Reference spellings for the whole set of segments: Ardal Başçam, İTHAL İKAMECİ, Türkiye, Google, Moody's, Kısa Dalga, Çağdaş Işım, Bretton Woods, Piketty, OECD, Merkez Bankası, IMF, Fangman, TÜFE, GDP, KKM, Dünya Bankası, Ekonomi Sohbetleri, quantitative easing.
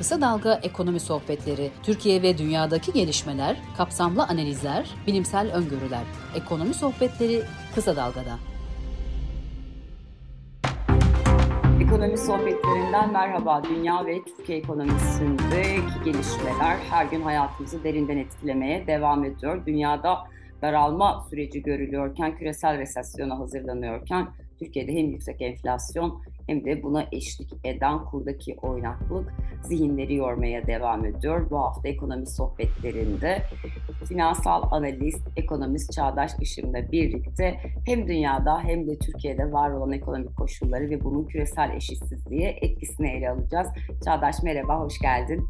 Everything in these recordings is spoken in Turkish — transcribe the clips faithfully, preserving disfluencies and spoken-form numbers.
Kısa Dalga Ekonomi Sohbetleri, Türkiye ve dünyadaki gelişmeler, kapsamlı analizler, bilimsel öngörüler. Ekonomi Sohbetleri Kısa Dalga'da. Ekonomi sohbetlerinden merhaba. Dünya ve Türkiye ekonomisindeki gelişmeler her gün hayatımızı derinden etkilemeye devam ediyor. Dünyada daralma süreci görülüyorken, küresel resesyona hazırlanıyorken Türkiye'de hem yüksek enflasyon hem de buna eşlik eden kurdaki oynaklık zihinleri yormaya devam ediyor. Bu hafta ekonomi sohbetlerinde finansal analist, ekonomist Çağdaş Işım'la birlikte hem dünyada hem de Türkiye'de var olan ekonomik koşulları ve bunun küresel eşitsizliğe etkisini ele alacağız. Çağdaş merhaba, hoş geldin.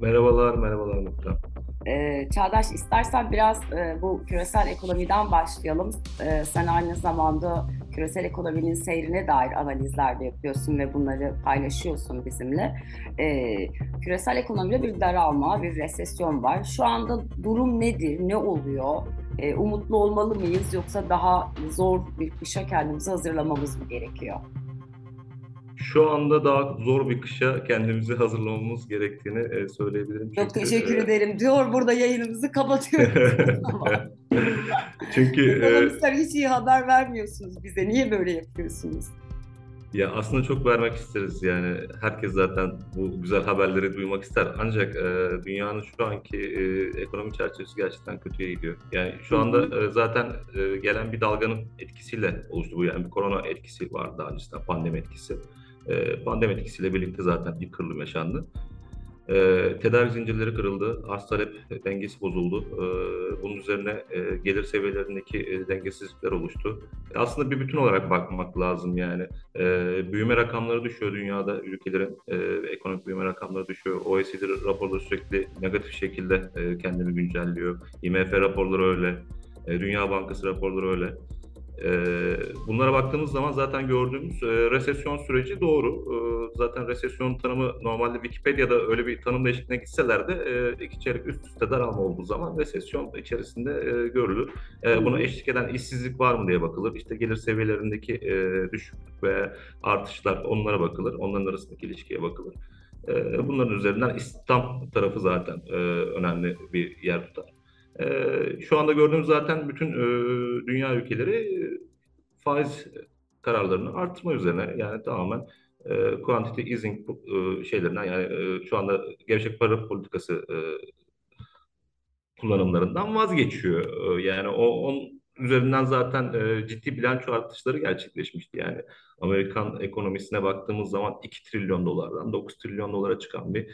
Merhabalar, merhabalar Nurcan. Ee, Çağdaş, istersen biraz e, bu küresel ekonomiden başlayalım. E, sen aynı zamanda küresel ekonominin seyrine dair analizler de yapıyorsun ve bunları paylaşıyorsun bizimle. E, küresel ekonomide bir daralma, bir resesyon var. Şu anda durum nedir, ne oluyor? E, umutlu olmalı mıyız yoksa daha zor bir kışa kendimizi hazırlamamız mı gerekiyor? Şu anda daha zor bir kışa kendimizi hazırlamamız gerektiğini söyleyebilirim. Çok Çünkü, teşekkür e... ederim diyor. Burada yayınımızı kapatıyoruz. Çünkü ekonomistler e... hiç iyi haber vermiyorsunuz bize. Niye böyle yapıyorsunuz? Ya aslında çok vermek isteriz yani. Herkes zaten bu güzel haberleri duymak ister. Ancak e, dünyanın şu anki e, ekonomi çerçevesi gerçekten kötüye gidiyor. Yani şu anda e, zaten e, gelen bir dalganın etkisiyle oluştu bu. Yani bir korona etkisi vardı daha önceden, pandemi etkisi. Pandemi etkisiyle birlikte zaten bir kırılım yaşandı. Tedavi zincirleri kırıldı, arz talep dengesi bozuldu. Bunun üzerine gelir seviyelerindeki dengesizlikler oluştu. Aslında bir bütün olarak bakmak lazım yani. Büyüme rakamları düşüyor dünyada, ülkelerin ekonomik büyüme rakamları düşüyor. O E C D raporları sürekli negatif şekilde kendini güncelliyor. I M F raporları öyle, Dünya Bankası raporları öyle. Bunlara baktığımız zaman zaten gördüğümüz resesyon süreci doğru. Zaten resesyon tanımı normalde Wikipedia'da öyle bir tanım değişikliğine gitseler de iki çeyrek üst üste daralma olduğu zaman resesyon içerisinde görülür. Buna eşlik eden işsizlik var mı diye bakılır. İşte gelir seviyelerindeki düşüklük ve artışlar, onlara bakılır. Onların arasındaki ilişkiye bakılır. Bunların üzerinden istihdam tarafı zaten önemli bir yer tutar. Ee, şu anda gördüğümüz zaten bütün e, dünya ülkeleri e, faiz kararlarını artırma üzerine, yani tamamen e, quantitative easing e, şeylerinden, yani e, şu anda gevşek para politikası e, kullanımlarından vazgeçiyor. E, yani o on üzerinden zaten e, ciddi bilanço artışları gerçekleşmişti. Yani Amerikan ekonomisine baktığımız zaman iki trilyon dolardan dokuz trilyon dolara çıkan bir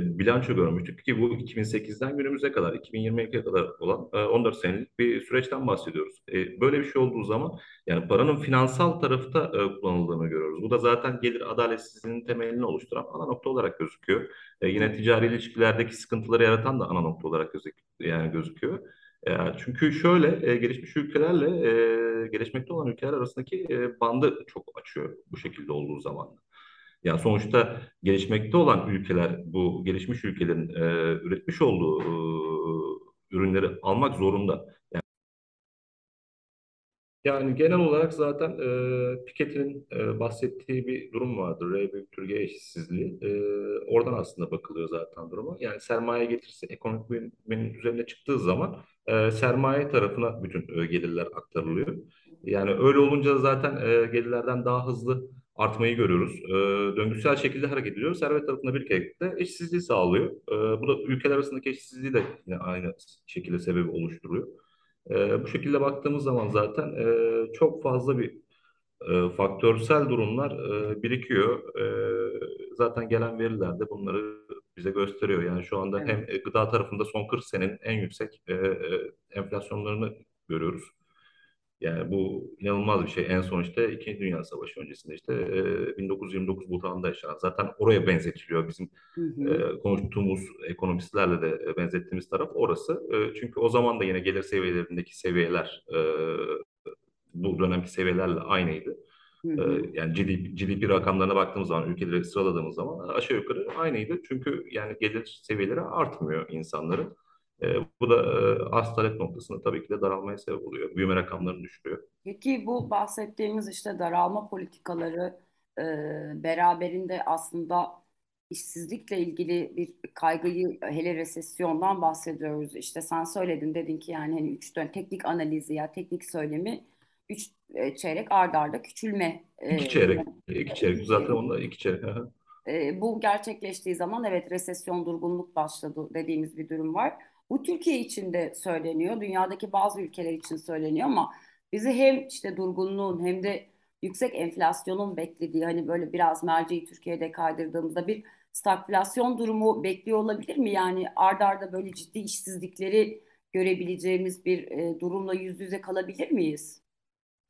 bilanço görmüştük ki bu iki bin sekizden günümüze kadar, iki bin yirmi ikiye kadar olan on dört senelik bir süreçten bahsediyoruz. Böyle bir şey olduğu zaman yani paranın finansal tarafta kullanıldığını görüyoruz. Bu da zaten gelir adaletsizliğinin temelini oluşturan ana nokta olarak gözüküyor. Yine ticari ilişkilerdeki sıkıntıları yaratan da ana nokta olarak yani gözüküyor. Çünkü şöyle, gelişmiş ülkelerle gelişmekte olan ülkeler arasındaki bandı çok açıyor bu şekilde olduğu zaman. Yani sonuçta gelişmekte olan ülkeler, bu gelişmiş ülkelerin e, üretmiş olduğu e, ürünleri almak zorunda. Yani, yani genel olarak zaten e, Piketty'nin e, bahsettiği bir durum vardır. R büyüktür G eşitsizliği. E, oradan aslında bakılıyor zaten duruma. Yani sermaye getirisi ekonomik büyümenin üzerine çıktığı zaman e, sermaye tarafına bütün e, gelirler aktarılıyor. Yani öyle olunca zaten e, gelirlerden daha hızlı artmayı görüyoruz. E, döngüsel şekilde hareket ediliyor. Servet tarafında bir kere de eşitsizliği sağlıyor. E, bu da ülkeler arasındaki eşitsizliği de yine aynı şekilde sebebi oluşturuyor. E, bu şekilde baktığımız zaman zaten e, çok fazla bir e, faktörsel durumlar e, birikiyor. E, zaten gelen veriler de bunları bize gösteriyor. Yani şu anda hem gıda tarafında son kırk senenin en yüksek e, e, enflasyonlarını görüyoruz. Yani bu inanılmaz bir şey. En son işte İkinci Dünya Savaşı öncesinde işte bin dokuz yüz yirmi dokuz buhranında yaşanan. Zaten oraya benzetiliyor. Bizim hı hı. konuştuğumuz ekonomistlerle de benzettiğimiz taraf orası. Çünkü o zaman da yine gelir seviyelerindeki seviyeler bu dönemki seviyelerle aynıydı. Hı hı. Yani G D P rakamlarına baktığımız zaman, ülkeleri sıraladığımız zaman aşağı yukarı aynıydı. Çünkü yani gelir seviyeleri artmıyor insanların. E, bu da e, arz talep noktasında tabii ki de daralmaya sebep oluyor. Büyüme rakamlarını düşürüyor. Peki bu bahsettiğimiz işte daralma politikaları e, beraberinde aslında işsizlikle ilgili bir kaygıyı, hele resesyondan bahsediyoruz. İşte sen söyledin, dedin ki yani hani üç dön teknik analizi ya teknik söylemi üç e, çeyrek ard arda küçülme. E, iki çeyrek, e, iki çeyrek e, zaten onlar iki çeyrek. E, bu gerçekleştiği zaman evet resesyon, durgunluk başladı dediğimiz bir durum var. Bu Türkiye için de söyleniyor, dünyadaki bazı ülkeler için söyleniyor ama bizi hem işte durgunluğun hem de yüksek enflasyonun beklediği, hani böyle biraz merceği Türkiye'de kaydırdığımızda bir stagflasyon durumu bekliyor olabilir mi? Yani arda arda böyle ciddi işsizlikleri görebileceğimiz bir e, durumla yüz yüze kalabilir miyiz?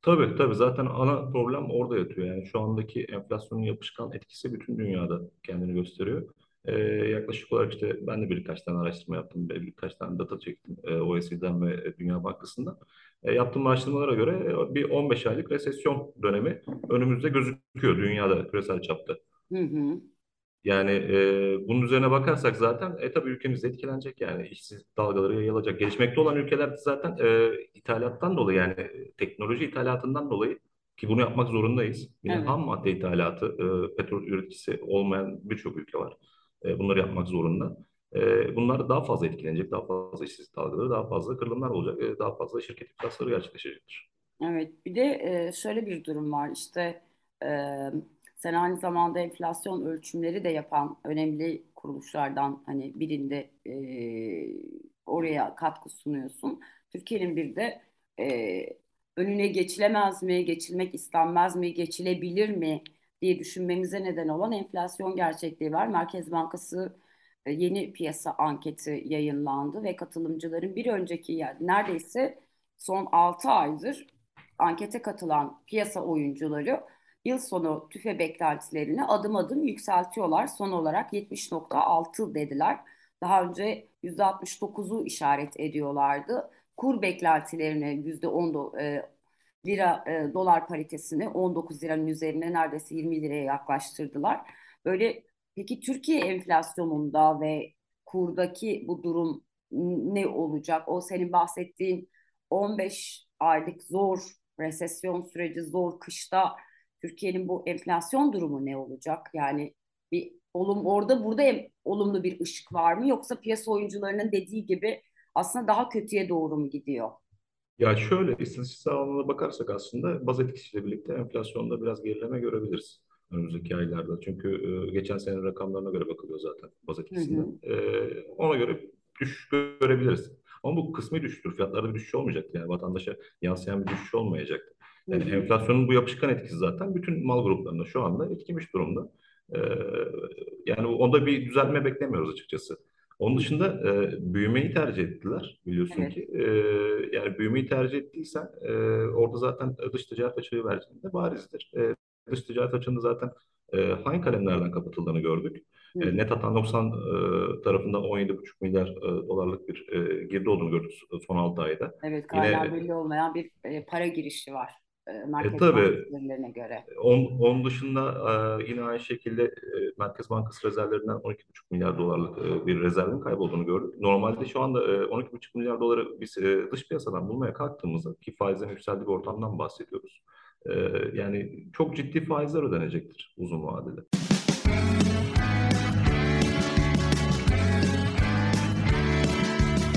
Tabii tabii zaten ana problem orada yatıyor. Yani şu andaki enflasyonun yapışkan etkisi bütün dünyada kendini gösteriyor. Ee, yaklaşık olarak işte ben de birkaç tane araştırma yaptım, birkaç tane data çektim e, O E C D'den ve Dünya Bankası'ndan. E, yaptığım araştırmalara göre e, bir on beş aylık resesyon dönemi önümüzde gözüküyor dünyada küresel çapta. Hı hı. Yani e, bunun üzerine bakarsak zaten e, tabii ülkemiz etkilenecek, yani işsizlik dalgaları yayılacak. Gelişmekte olan ülkelerde zaten e, ithalattan dolayı, yani teknoloji ithalatından dolayı ki bunu yapmak zorundayız. Yine evet. Ham madde ithalatı, e, petrol üreticisi olmayan birçok ülke var. Bunları yapmak zorunda. Bunlar daha fazla etkilenecek, daha fazla işsizlik dalgaları, daha fazla kırılımlar olacak, daha fazla şirket iflasları gerçekleşecektir. Evet, bir de şöyle bir durum var. İşte sen aynı zamanda enflasyon ölçümleri de yapan önemli kuruluşlardan hani birinde oraya katkı sunuyorsun. Türkiye'nin bir de önüne geçilemez mi, geçilmek istenmez mi, geçilebilir mi diye düşünmemize neden olan enflasyon gerçekliği var. Merkez Bankası yeni piyasa anketi yayınlandı ve katılımcıların bir önceki, yani neredeyse son altı aydır ankete katılan piyasa oyuncuları yıl sonu TÜFE beklentilerini adım adım yükseltiyorlar. Son olarak yetmiş nokta altı dediler. Daha önce yüzde altmış dokuzu işaret ediyorlardı. Kur beklentilerini yüzde on lira e, dolar paritesini on dokuz liranın üzerine, neredeyse yirmi liraya yaklaştırdılar. Böyle peki Türkiye enflasyonunda ve kurdaki bu durum ne olacak? O senin bahsettiğin on beş aylık zor resesyon süreci, zor kışta Türkiye'nin bu enflasyon durumu ne olacak? Yani bir olum orada burada olumlu bir ışık var mı, yoksa piyasa oyuncularının dediği gibi aslında daha kötüye doğru mu gidiyor? Ya şöyle, istatistiksel alanına bakarsak aslında baz etkisiyle birlikte enflasyonda biraz gerileme görebiliriz önümüzdeki aylarda. Çünkü e, geçen sene rakamlarına göre bakılıyor zaten baz etkisinden. E, ona göre düşüş görebiliriz. Ama bu kısmi düşüştür. Fiyatlarda bir düşüş olmayacaktı. Yani vatandaşa yansıyan bir düşüş olmayacaktı. Yani hı hı. Enflasyonun bu yapışkan etkisi zaten bütün mal gruplarında şu anda etkilemiş durumda. E, yani onda bir düzeltme beklemiyoruz açıkçası. Onun dışında e, büyümeyi tercih ettiler biliyorsun evet. ki. E, yani büyümeyi tercih ettiysen e, orada zaten dış ticaret açığı verdiğinde barizdir. E, dış ticaret açığında zaten e, hangi kalemlerden kapatıldığını gördük. E, net hata noksan e, tarafından on yedi virgül beş milyar e, dolarlık bir e, girdi olduğunu gördük son altı ayda. Evet, kaynağı belli olmayan bir e, para girişi var. Merkez e, tabii. Göre. On, onun dışında e, yine aynı şekilde e, Merkez Bankası rezervlerinden on iki virgül beş milyar dolarlık e, bir rezervin kaybolduğunu gördük. Normalde şu anda e, on iki virgül beş milyar doları biz e, dış piyasadan bulmaya kalktığımızda, ki faizlerin yükseldiği bir ortamdan bahsediyoruz. E, yani çok ciddi faizler ödenecektir uzun vadede.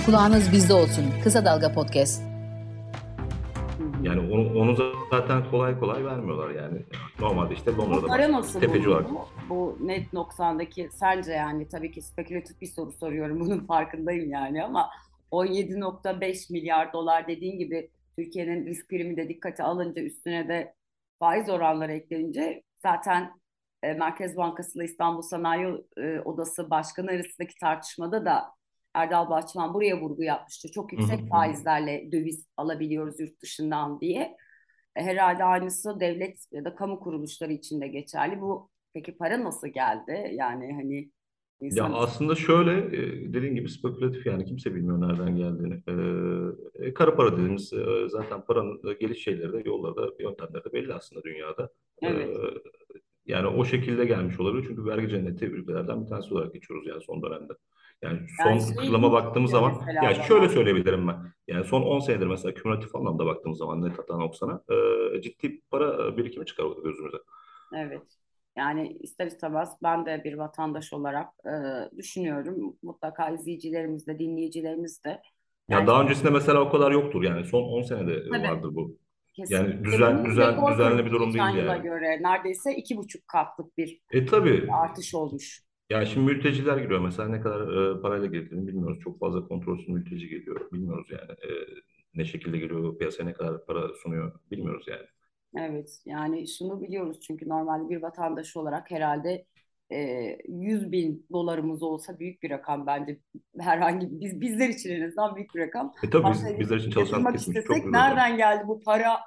Kulağınız bizde olsun. Kısa Dalga Podcast. Yani onu, onu zaten kolay kolay vermiyorlar yani. Normalde işte Londra'da tepeci olarak. Bu net noksandaki sence, yani tabii ki spekülatif bir soru soruyorum, bunun farkındayım yani, ama on yedi virgül beş milyar dolar dediğin gibi Türkiye'nin risk primi de dikkate alınca, üstüne de faiz oranları eklenince zaten e, Merkez Bankası ile İstanbul Sanayi e, Odası Başkanı arasındaki tartışmada da Ardal Başçam buraya vurgu yapmıştı. Çok yüksek hı hı. faizlerle döviz alabiliyoruz yurt dışından diye. Herhalde aynısı devlet ya da kamu kuruluşları için de geçerli. Bu peki para nasıl geldi? Yani hani insan... Ya aslında şöyle, dediğin gibi spekülatif, yani kimse bilmiyor nereden geldiğini. Ee, kara para dediğimiz zaten paranın geliş şeyleri de, yolları da, yöntemleri de belli aslında dünyada. Evet. Ee, yani o şekilde gelmiş olabilir. Çünkü vergi cenneti ülkelerden bir tanesi olarak geçiyoruz yani son dönemde. Yani son yani kısıtlama baktığımız zaman, ya şöyle söyleyebilirim ben. Yani son on senedir mesela kümülatif anlamda baktığımız zaman net hata noksana e, ciddi para birikimi çıkar gözümüze. Evet. Yani ister istemez ben de bir vatandaş olarak e, düşünüyorum. Mutlaka izleyicilerimiz de, dinleyicilerimiz de. Yani ya daha öncesinde mesela o kadar yoktur yani. Son on senede tabii, vardır bu. Kesinlikle. Yani düzen, düzen, düzenli bir durum değil yani. Yıla göre neredeyse iki buçuk katlık bir e, tabii. artış olmuş. Yani şimdi mülteciler giriyor mesela, ne kadar e, parayla girdiğini bilmiyoruz. Çok fazla kontrolsüz mülteci geliyor. Bilmiyoruz yani e, ne şekilde geliyor, piyasaya ne kadar para sunuyor bilmiyoruz yani. Evet, yani şunu biliyoruz çünkü normalde bir vatandaş olarak herhalde e, yüz bin dolarımız olsa büyük bir rakam bence, herhangi biz bizler için en azından büyük bir rakam. E tabii biz, bizler için çalışmak istesek nereden geldi bu para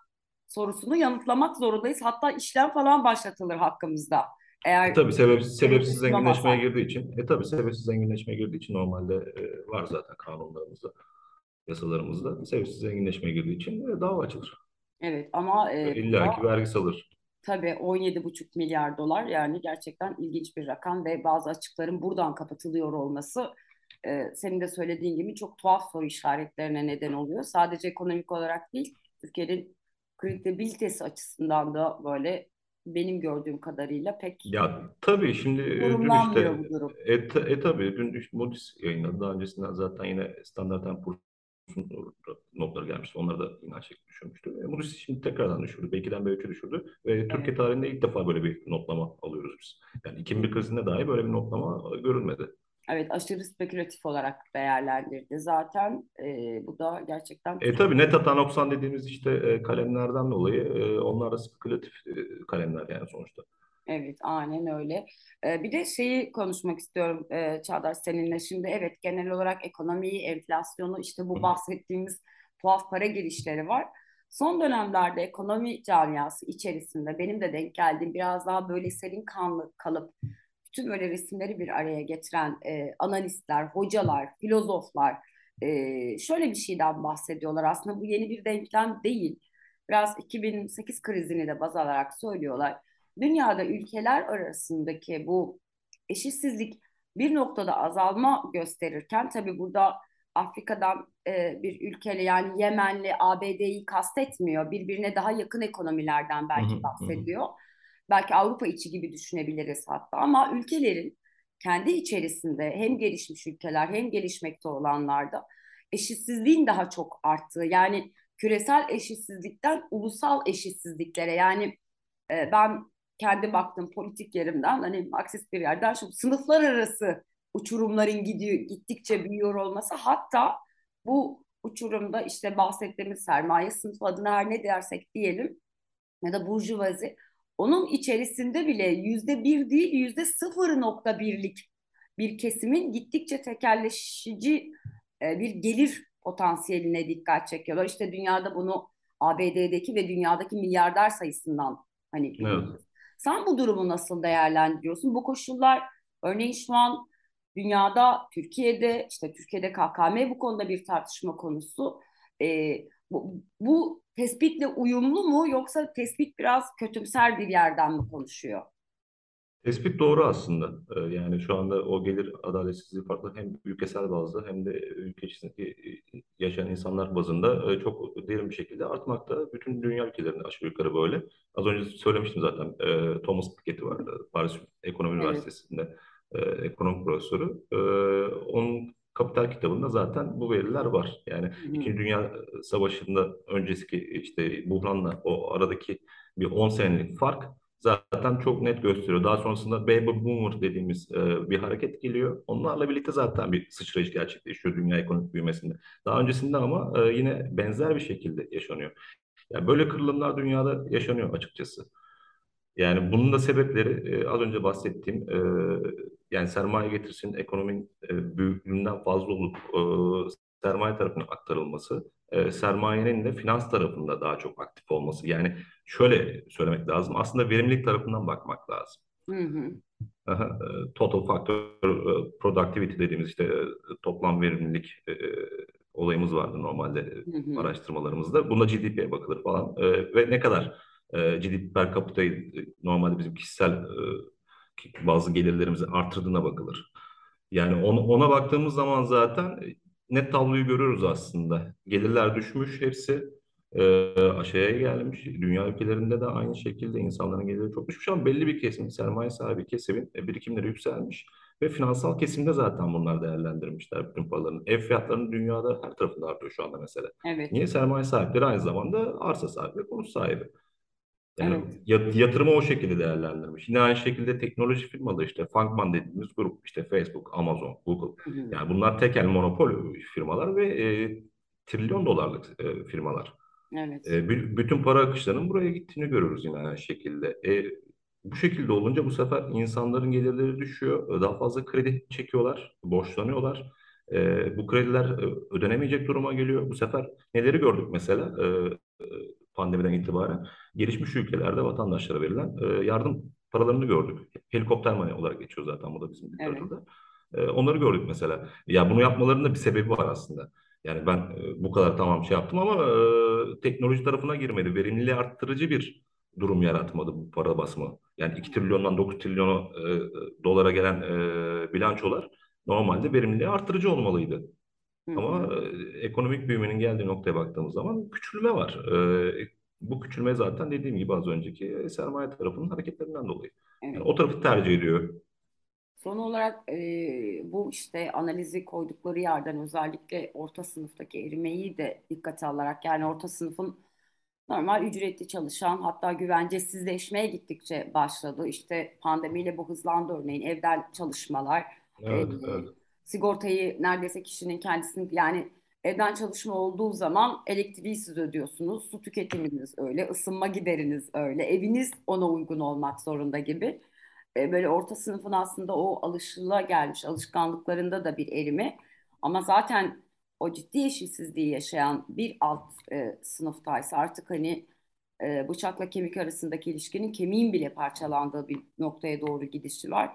sorusunu yanıtlamak zorundayız. Hatta işlem falan başlatılır hakkımızda. Eğer e tabii sebep, sebepsiz zenginleşmeye girdiği için, e tabii sebepsiz zenginleşmeye girdiği için normalde e, var zaten kanunlarımızda, yasalarımızda sebepsiz zenginleşmeye girdiği için e, dava açılır. Evet ama e, İlla ki vergisi alır. Tabii on yedi buçuk milyar dolar yani gerçekten ilginç bir rakam ve bazı açıkların buradan kapatılıyor olması e, senin de söylediğin gibi çok tuhaf soru işaretlerine neden oluyor. Sadece ekonomik olarak değil, Türkiye'nin kredibilitesi açısından da böyle benim gördüğüm kadarıyla pek ya tabii şimdi dün işte et e, tabii dün işte Moody's yayınladı. Daha öncesinden zaten yine Standard and Poor's notları gelmişti. Onları da yine açık düşürmüştü. E, Moody's şimdi tekrardan düşürdü. Belki'den böyle üçe düşürdü. Ve evet. Türkiye tarihinde ilk defa böyle bir notlama alıyoruz biz. Yani iki bin bir krizinde dahi böyle bir notlama görülmedi. Evet, aşırı spekülatif olarak değerlendirdi zaten. E, bu da gerçekten... E tabii net hata noksan dediğimiz işte e, kalemlerden dolayı e, onlar da spekülatif e, kalemler yani sonuçta. Evet, aynen öyle. E, bir de şeyi konuşmak istiyorum e, Çağdaş seninle. Şimdi evet, genel olarak ekonomiyi, enflasyonu, işte bu bahsettiğimiz tuhaf para girişleri var. Son dönemlerde ekonomi camiası içerisinde benim de denk geldiğim biraz daha böyle serin kanlı kalıp bütün böyle resimleri bir araya getiren e, analistler, hocalar, filozoflar e, şöyle bir şeyden bahsediyorlar. Aslında bu yeni bir denklem değil. Biraz iki bin sekiz krizini de baz alarak söylüyorlar. Dünyada ülkeler arasındaki bu eşitsizlik bir noktada azalma gösterirken, tabii burada Afrika'dan e, bir ülkeyle yani Yemenli, A B D'yi kastetmiyor. Birbirine daha yakın ekonomilerden belki bahsediyor. Belki Avrupa içi gibi düşünebiliriz hatta, ama ülkelerin kendi içerisinde hem gelişmiş ülkeler hem gelişmekte olanlarda eşitsizliğin daha çok arttığı, yani küresel eşitsizlikten ulusal eşitsizliklere, yani e, ben kendi baktığım politik yerimden, hani Marksist bir yerden, şu sınıflar arası uçurumların gidiyor, gittikçe büyüyor olması, hatta bu uçurumda işte bahsettiğimiz sermaye sınıfı adına her ne dersek diyelim ya da burjuvazi, onun içerisinde bile yüzde bir değil yüzde sıfır nokta birlik bir kesimin gittikçe tekelleşici bir gelir potansiyeline dikkat çekiyorlar. İşte dünyada bunu A B D'deki ve dünyadaki milyarder sayısından hani evet. Sen bu durumu nasıl değerlendiriyorsun? Bu koşullar örneğin şu an dünyada, Türkiye'de, işte Türkiye'de K K M bu konuda bir tartışma konusu. Ee, bu, bu tespitle uyumlu mu, yoksa tespit biraz kötümser bir yerden mi konuşuyor? Tespit doğru aslında. Yani şu anda o gelir adaletsizliği farklı hem ülkesel bazda hem de ülke içindeki yaşayan insanlar bazında çok derin bir şekilde artmakta. Bütün dünya ülkelerinde aşağı yukarı böyle. Az önce söylemiştim zaten, Thomas Piketty vardı, Paris Ekonomi evet. Üniversitesi'nde ekonomi profesörü. Onun Kapital kitabında zaten bu veriler var. Yani hmm. İkinci Dünya Savaşı'nda önceki işte buhranla o aradaki bir on senelik fark zaten çok net gösteriyor. Daha sonrasında baby boomer dediğimiz e, bir hareket geliyor. Onlarla birlikte zaten bir sıçrayış gerçekleşiyor dünya ekonomik büyümesinde. Daha öncesinde ama e, yine benzer bir şekilde yaşanıyor. Yani böyle kırılımlar dünyada yaşanıyor açıkçası. Yani bunun da sebepleri e, az önce bahsettiğim... E, Yani sermaye getirsinin ekonominin e, büyüklüğünden fazla olup e, sermaye tarafına aktarılması, e, sermayenin de finans tarafında daha çok aktif olması. Yani şöyle söylemek lazım, aslında verimlilik tarafından bakmak lazım. Hı hı. Aha, total factor productivity dediğimiz işte toplam verimlilik e, olayımız vardı normalde hı hı. araştırmalarımızda. Bunda G D P'ye bakılır falan e, ve ne kadar e, G D P per capita'yı normalde bizim kişisel e, bazı gelirlerimizi artırdığına bakılır. Yani ona, ona baktığımız zaman zaten net tabloyu görüyoruz aslında. Gelirler düşmüş hepsi. e, şeye gelmiş. Dünya ülkelerinde de aynı şekilde insanların geliri çok düşmüş ama belli bir kesim, sermaye sahibi kesimin birikimleri yükselmiş ve finansal kesimde zaten bunlar değerlendirmişler bütün paralarını. Ev fiyatlarının dünyada her tarafında artıyor şu anda mesela. Evet. Niye? Sermaye sahipleri aynı zamanda arsa sahibi, konut sahibi. Yani evet. Yatırımı o şekilde değerlendirmiş. Yine aynı şekilde teknoloji firmaları, işte Fangman dediğimiz grup, işte Facebook, Amazon, Google. Hı hı. Yani bunlar tekel monopol firmalar ve e, trilyon dolarlık e, firmalar. Evet. E, bütün para akışlarının buraya gittiğini görürüz yine aynı şekilde. E, bu şekilde olunca bu sefer insanların gelirleri düşüyor. Daha fazla kredi çekiyorlar, borçlanıyorlar. E, bu krediler ödenemeyecek duruma geliyor. Bu sefer neleri gördük mesela? E, Pandemiden itibaren gelişmiş ülkelerde vatandaşlara verilen e, yardım paralarını gördük. Helikopter money olarak geçiyor zaten bu da bizim literatürde. Evet. E, onları gördük mesela. Ya bunu yapmalarının da bir sebebi var aslında. Yani ben e, bu kadar tamam şey yaptım ama e, teknoloji tarafına girmedi. Verimliliği arttırıcı bir durum yaratmadı bu para basma. Yani iki trilyondan dokuz trilyona e, dolara gelen e, bilançolar normalde verimliliği arttırıcı olmalıydı. Ama e, ekonomik büyümenin geldiği noktaya baktığımız zaman küçülme var. E, bu küçülme zaten dediğim gibi az önceki sermaye tarafının hareketlerinden dolayı. Evet. Yani o tarafı tercih ediyor. Son olarak e, bu işte analizi koydukları yerden özellikle orta sınıftaki erimeyi de dikkate alarak, yani orta sınıfın normal ücretli çalışan, hatta güvencesizleşmeye gittikçe başladı. İşte pandemiyle bu hızlandı örneğin, evden çalışmalar. Evet, e, evet. Sigortayı neredeyse kişinin kendisini, yani evden çalışma olduğu zaman elektriği siz ödüyorsunuz, su tüketiminiz öyle, ısınma gideriniz öyle, eviniz ona uygun olmak zorunda gibi. Böyle orta sınıfın aslında o alışılagelmiş alışkanlıklarında da bir erime, ama zaten o ciddi eşitsizliği yaşayan bir alt e, sınıftaysa artık hani e, bıçakla kemik arasındaki ilişkinin kemiğin bile parçalandığı bir noktaya doğru gidişi var.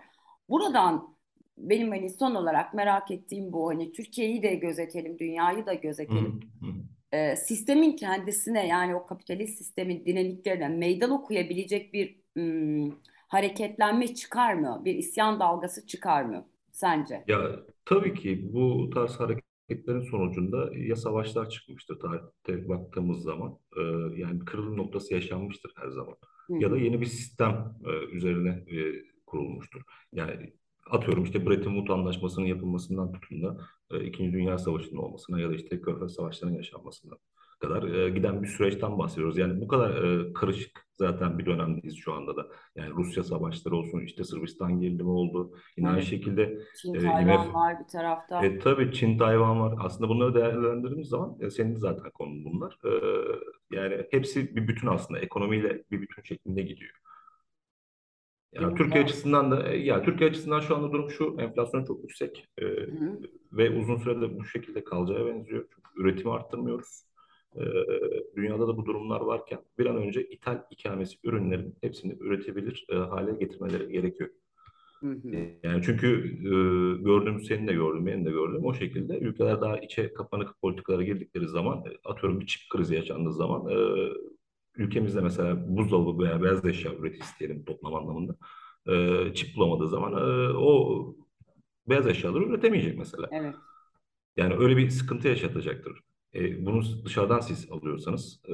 Buradan benim hani son olarak merak ettiğim bu, hani Türkiye'yi de gözetelim, dünyayı da gözetelim. Hı hı. E, sistemin kendisine, yani o kapitalist sistemin dinamiklerine meydan okuyabilecek bir ım, hareketlenme çıkar mı? Bir isyan dalgası çıkar mı sence? Ya tabii ki bu tarz hareketlerin sonucunda ya savaşlar çıkmıştır tarihte baktığımız zaman. E, yani kırılım noktası yaşanmıştır her zaman. Hı hı. Ya da yeni bir sistem e, üzerine e, kurulmuştur. Yani atıyorum işte Bretton Woods Anlaşması'nın yapılmasından tutun da İkinci Dünya Savaşı'nın olmasına ya da işte Körfez Savaşları'nın yaşanmasına kadar giden bir süreçten bahsediyoruz. Yani bu kadar karışık zaten bir dönemdeyiz şu anda da. Yani Rusya savaşları olsun, işte Sırbistan gerilimi oldu. Yine aynı şekilde Çin, e, Tayvan var bir tarafta. E, tabii Çin, Tayvan var. Aslında bunları değerlendirdiğimiz zaman e, senin zaten konun bunlar. E, yani hepsi bir bütün aslında, ekonomiyle bir bütün şeklinde gidiyor. Yani Türkiye açısından da yani Türkiye açısından şu anda durum şu: enflasyon çok yüksek e, ve uzun sürede bu şekilde kalacağı benziyor. Çünkü üretimi arttırmıyoruz. E, dünyada da bu durumlar varken bir an önce ithal ikamesi ürünlerin hepsini üretebilir e, hale getirmeleri gerekiyor. Hı hı. E, yani çünkü e, gördüğüm, senin de gördüğüm, benim de gördüğüm o şekilde ülkeler daha içe kapanık politikalara girdikleri zaman, atıyorum bir çip krizi yaşandığı zaman e, ülkemizde mesela buzdolabı veya beyaz eşya üreticisi diyelim toplam anlamında, e, çip bulamadığı zaman e, o beyaz eşyaları üretemeyecek mesela. Evet. Yani öyle bir sıkıntı yaşatacaktır. E, bunu dışarıdan siz alıyorsanız e,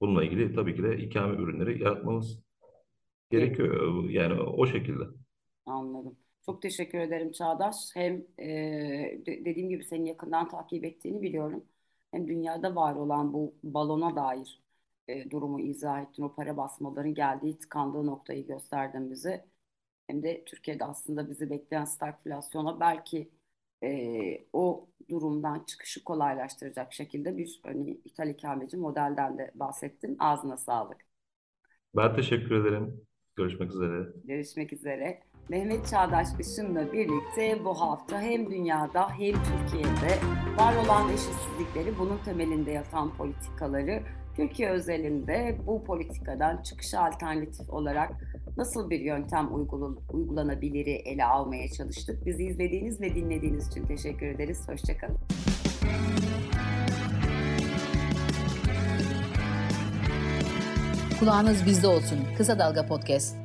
bununla ilgili tabii ki de ikame ürünleri yaratmanız gerekiyor. Evet. Yani o şekilde. Anladım. Çok teşekkür ederim Çağdaş. Hem e, dediğim gibi senin yakından takip ettiğini biliyorum. Hem dünyada var olan bu balona dair E, durumu izah ettin. O para basmaların geldiği, tıkandığı noktayı gösterdin bize. Hem de Türkiye'de aslında bizi bekleyen stagflasyona belki e, o durumdan çıkışı kolaylaştıracak şekilde bir hani ithal ikameci modelden de bahsettin. Ağzına sağlık. Ben teşekkür ederim. Görüşmek üzere. Görüşmek üzere. Mehmet Çağdaş Işım'la birlikte bu hafta hem dünyada hem Türkiye'de var olan eşitsizlikleri, bunun temelinde yatan politikaları, Türkiye özelinde bu politikadan çıkışa alternatif olarak nasıl bir yöntem uygulanabilir ele almaya çalıştık. Bizi izlediğiniz ve dinlediğiniz için teşekkür ederiz. Hoşça kalın. Kulağınız bizde olsun. Kısa Dalga Podcast.